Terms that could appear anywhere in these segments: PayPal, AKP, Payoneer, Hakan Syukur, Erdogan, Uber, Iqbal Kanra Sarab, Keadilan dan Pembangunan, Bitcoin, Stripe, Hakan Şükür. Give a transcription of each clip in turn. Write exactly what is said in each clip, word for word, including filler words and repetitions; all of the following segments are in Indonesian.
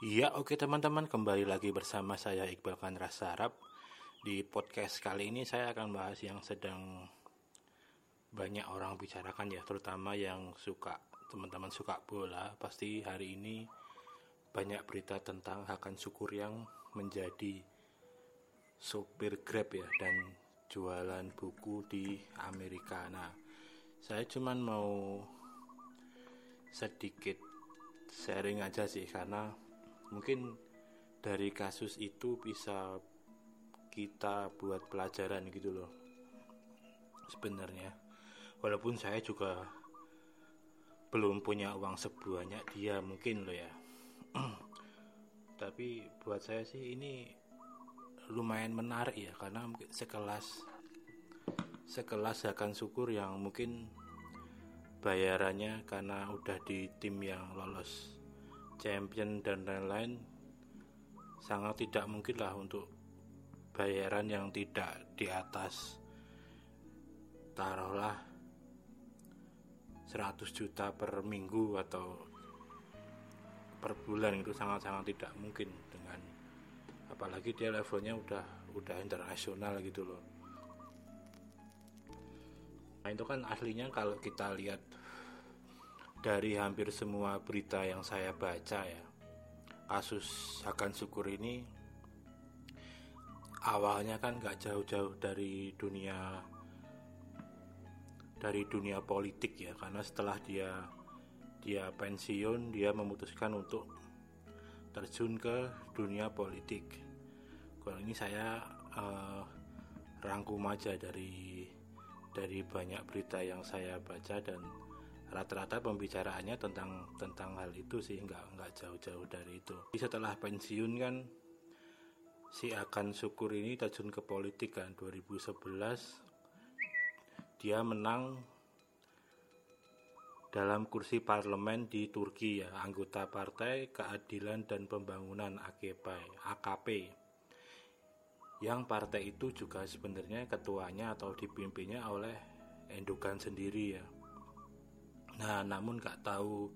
Ya, oke teman-teman, kembali lagi bersama saya Iqbal Kanra Sarab. Di podcast kali ini saya akan bahas yang sedang banyak orang bicarakan ya, terutama yang suka, teman-teman suka bola. Pasti hari ini banyak berita tentang Hakan Şükür yang menjadi sopir Grab ya, dan jualan buku di Amerika. Nah, saya cuman mau sedikit sharing aja sih, karena mungkin dari kasus itu bisa kita buat pelajaran gitu loh sebenarnya. Walaupun saya juga belum punya uang sebanyak dia mungkin loh ya. Tapi buat saya sih ini lumayan menarik ya, karena mungkin sekelas sekelas Hakan Şükür yang mungkin bayarannya karena udah di tim yang lolos champion dan lain-lain sangat tidak mungkin lah untuk bayaran yang tidak di atas taruhlah seratus juta per minggu atau per bulan, itu sangat-sangat tidak mungkin. Dengan apalagi dia levelnya udah udah internasional gitu loh. Nah, itu kan aslinya kalau kita lihat dari hampir semua berita yang saya baca ya, kasus Hakan Şükür ini awalnya kan gak jauh-jauh dari dunia dari dunia politik ya, karena setelah dia dia pensiun dia memutuskan untuk terjun ke dunia politik. Kalau ini saya eh, rangkum aja dari dari banyak berita yang saya baca, dan rata-rata pembicaraannya tentang tentang hal itu sih, nggak nggak jauh-jauh dari itu. Setelah pensiun kan si Hakan Şükür ini terjun ke politik kan. Dua ribu sebelas dia menang dalam kursi parlemen di Turki ya, anggota partai Keadilan dan Pembangunan A K P A K P, yang partai itu juga sebenarnya ketuanya atau dipimpinnya oleh Erdogan sendiri ya. Nah, namun gak tahu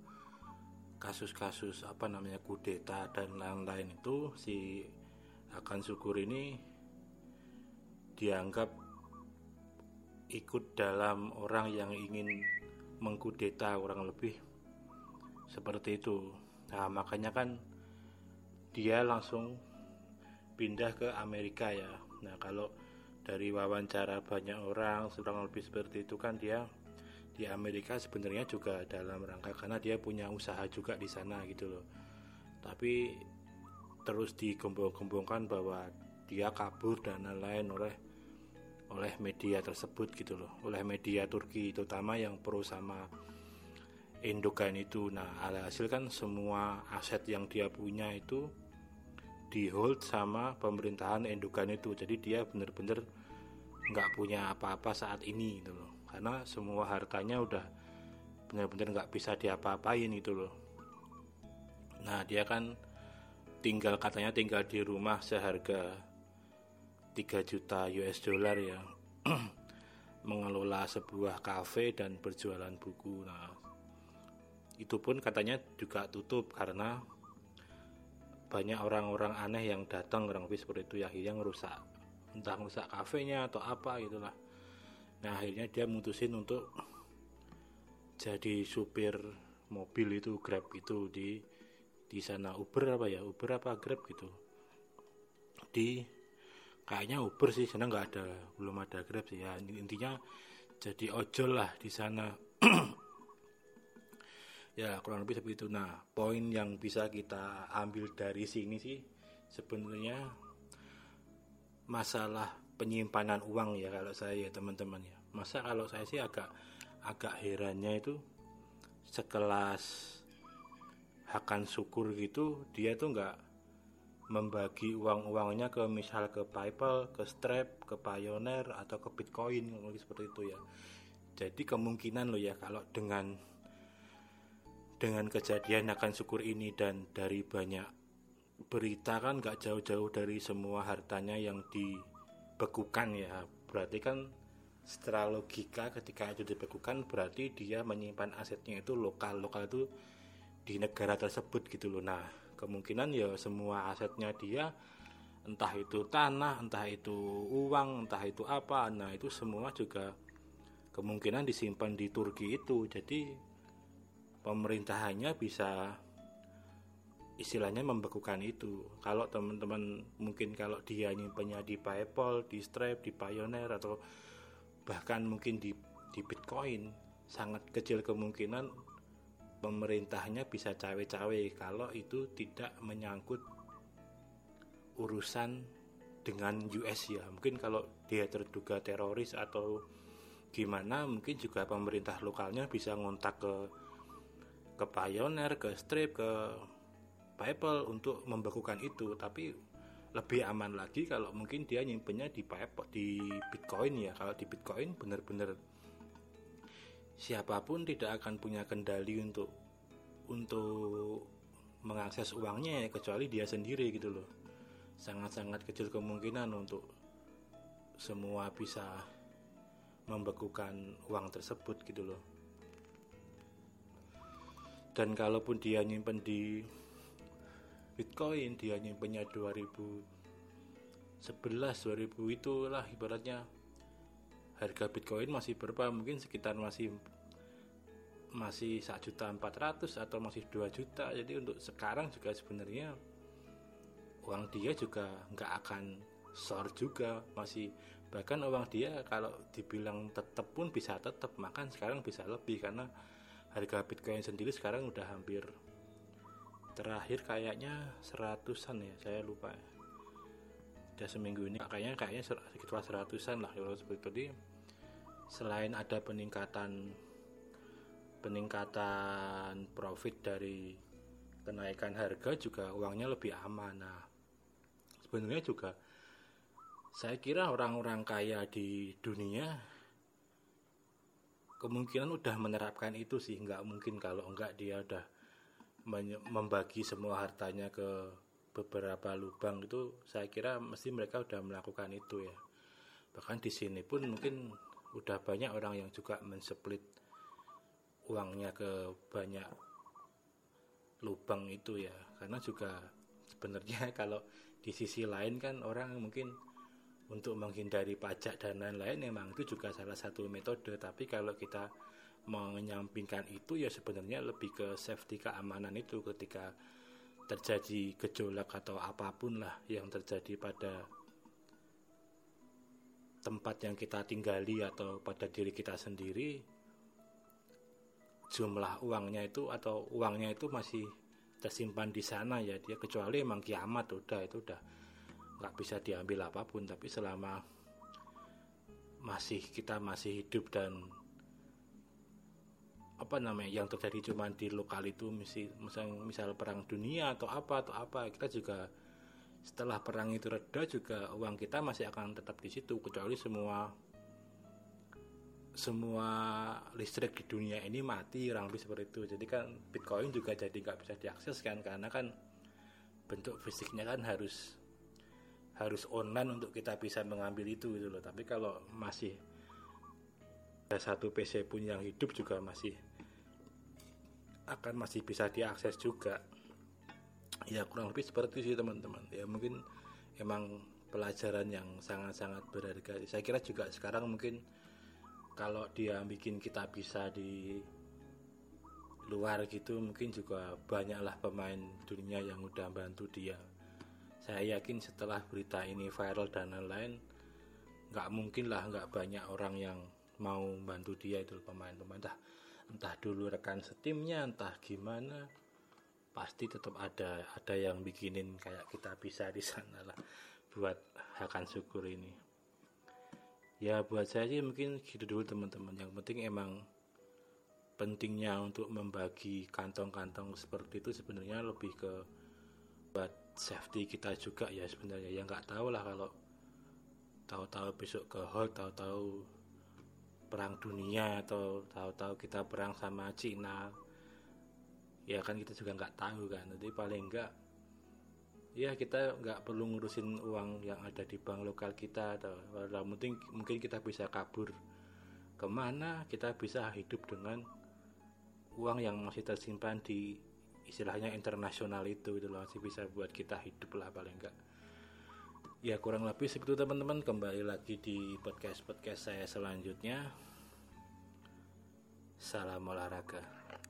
kasus-kasus apa namanya kudeta dan lain-lain itu, si Hakan Şükür ini dianggap ikut dalam orang yang ingin mengkudeta, kurang lebih seperti itu. Nah, makanya kan dia langsung pindah ke Amerika ya. Nah, kalau dari wawancara banyak orang kurang lebih seperti itu kan, dia di Amerika sebenarnya juga dalam rangka karena dia punya usaha juga di sana gitu loh. Tapi terus digembong-gembongkan bahwa dia kabur dan lain-lain oleh oleh media tersebut gitu loh, oleh media Turki terutama yang pro sama Erdogan itu. Nah, alhasil kan semua aset yang dia punya itu di hold sama pemerintahan Erdogan itu. Jadi dia benar-benar nggak punya apa-apa saat ini gitu loh, karena semua hartanya udah benar-benar nggak bisa diapa-apain gitu loh. Nah, dia kan tinggal, katanya tinggal di rumah seharga tiga juta U S dollar ya, mengelola sebuah kafe dan berjualan buku. Nah, itu pun katanya juga tutup karena banyak orang-orang aneh yang datang, kurang lebih seperti itu ya, yang ngerusak, entah ngerusak kafenya atau apa gitulah. Nah, akhirnya dia mutusin untuk jadi supir mobil itu, Grab itu di di sana, Uber apa ya, Uber apa Grab gitu. Di kayaknya Uber sih, sana nggak ada, belum ada Grab sih ya. Intinya jadi ojol lah di sana. Ya, kurang lebih seperti itu. Nah, poin yang bisa kita ambil dari sini sih sebenarnya masalah penyimpanan uang ya, kalau saya ya teman-teman ya. Masa kalau saya sih agak agak herannya itu sekelas Hakan Şükür gitu, dia tuh nggak membagi uang-uangnya ke misal ke PayPal, ke Stripe, ke Payoneer atau ke Bitcoin seperti itu ya. Jadi kemungkinan loh ya, kalau dengan dengan kejadian Hakan Şükür ini dan dari banyak berita kan nggak jauh-jauh dari semua hartanya yang di bekukan ya, berarti kan secara logika ketika itu dibekukan berarti dia menyimpan asetnya itu lokal lokal itu di negara tersebut gitu loh. Nah, kemungkinan ya semua asetnya dia, entah itu tanah, entah itu uang, entah itu apa, nah itu semua juga kemungkinan disimpan di Turki itu. Jadi pemerintahannya bisa istilahnya membekukan itu. Kalau teman-teman mungkin kalau dia nyimpennya di PayPal, di Stripe, di Payoneer, atau bahkan mungkin di, di Bitcoin, sangat kecil kemungkinan pemerintahnya bisa cawe-cawe kalau itu tidak menyangkut urusan dengan U S ya. Mungkin kalau dia terduga teroris atau gimana, mungkin juga pemerintah lokalnya bisa ngontak ke ke Payoneer, ke Stripe, ke PayPal untuk membekukan itu. Tapi lebih aman lagi kalau mungkin dia nyimpennya di PayPal, di Bitcoin ya. Kalau di Bitcoin benar-benar siapapun tidak akan punya kendali untuk untuk mengakses uangnya ya, kecuali dia sendiri gitu loh. Sangat-sangat kecil kemungkinan untuk semua bisa membekukan uang tersebut gitu loh. Dan kalaupun dia nyimpen di Bitcoin, dia nyimpennya dua ribu sebelas, dua ribu itulah ibaratnya harga Bitcoin masih berapa, mungkin sekitar masih masih satu juta empat ratus atau masih dua juta. Jadi untuk sekarang juga sebenarnya uang dia juga nggak akan short juga, masih, bahkan uang dia kalau dibilang tetap pun bisa tetap, makan sekarang bisa lebih karena harga Bitcoin sendiri sekarang udah hampir terakhir kayaknya seratusan ya, saya lupa ya. Udah seminggu ini kayaknya kayaknya sekitar seratusan lah kalau seperti tadi. Selain ada peningkatan peningkatan profit dari kenaikan harga, juga uangnya lebih aman. Nah, sebenarnya juga saya kira orang-orang kaya di dunia kemungkinan udah menerapkan itu sih. Nggak mungkin kalau enggak dia udah membagi semua hartanya ke beberapa lubang itu, saya kira mesti mereka udah melakukan itu ya. Bahkan di sini pun mungkin udah banyak orang yang juga men-split uangnya ke banyak lubang itu ya. Karena juga sebenarnya kalau di sisi lain kan orang mungkin untuk menghindari pajak dan lain-lain, memang itu juga salah satu metode. Tapi kalau kita menyampingkan itu ya, sebenarnya lebih ke safety, keamanan itu ketika terjadi gejolak atau apapun lah yang terjadi pada tempat yang kita tinggali atau pada diri kita sendiri, jumlah uangnya itu atau uangnya itu masih tersimpan di sana ya. Dia kecuali emang kiamat udah, itu udah nggak bisa diambil apapun, tapi selama masih kita masih hidup dan apa namanya yang terjadi cuma di lokal itu, misal misal perang dunia atau apa atau apa, kita juga setelah perang itu reda juga uang kita masih akan tetap di situ, kecuali semua semua listrik di dunia ini mati, kurang lebih seperti itu. Jadi kan Bitcoin juga jadi nggak bisa diakses kan, karena kan bentuk fisiknya kan harus harus online untuk kita bisa mengambil itu gitu loh. Tapi kalau masih ada satu P C pun yang hidup juga masih akan masih bisa diakses juga ya, kurang lebih seperti sih teman-teman ya. Mungkin emang pelajaran yang sangat-sangat berharga. Saya kira juga sekarang mungkin kalau dia bikin kita bisa di luar gitu, mungkin juga banyaklah pemain dunia yang udah bantu dia. Saya yakin setelah berita ini viral dan lain-lain, nggak mungkin lah nggak banyak orang yang mau bantu dia itu, pemain-pemain entah, entah dulu rekan setimnya entah gimana, pasti tetap ada ada yang bikinin kayak kita bisa di sana lah buat Hakan Syukur ini ya. Buat saya sih mungkin gitu dulu teman-teman. Yang penting emang pentingnya untuk membagi kantong-kantong seperti itu sebenarnya lebih ke buat safety kita juga ya sebenarnya ya. Nggak tahu lah kalau tahu-tahu besok ke hold, tahu-tahu perang dunia, atau tahu-tahu kita perang sama Cina ya kan, kita juga nggak tahu kan. Nanti paling enggak ya kita nggak perlu ngurusin uang yang ada di bank lokal kita, atau mungkin mungkin kita bisa kabur kemana, kita bisa hidup dengan uang yang masih tersimpan di istilahnya internasional itu gitu loh, masih bisa buat kita hidup lah paling enggak. Ya kurang lebih segitu teman-teman, kembali lagi di podcast-podcast saya selanjutnya. Salam olahraga.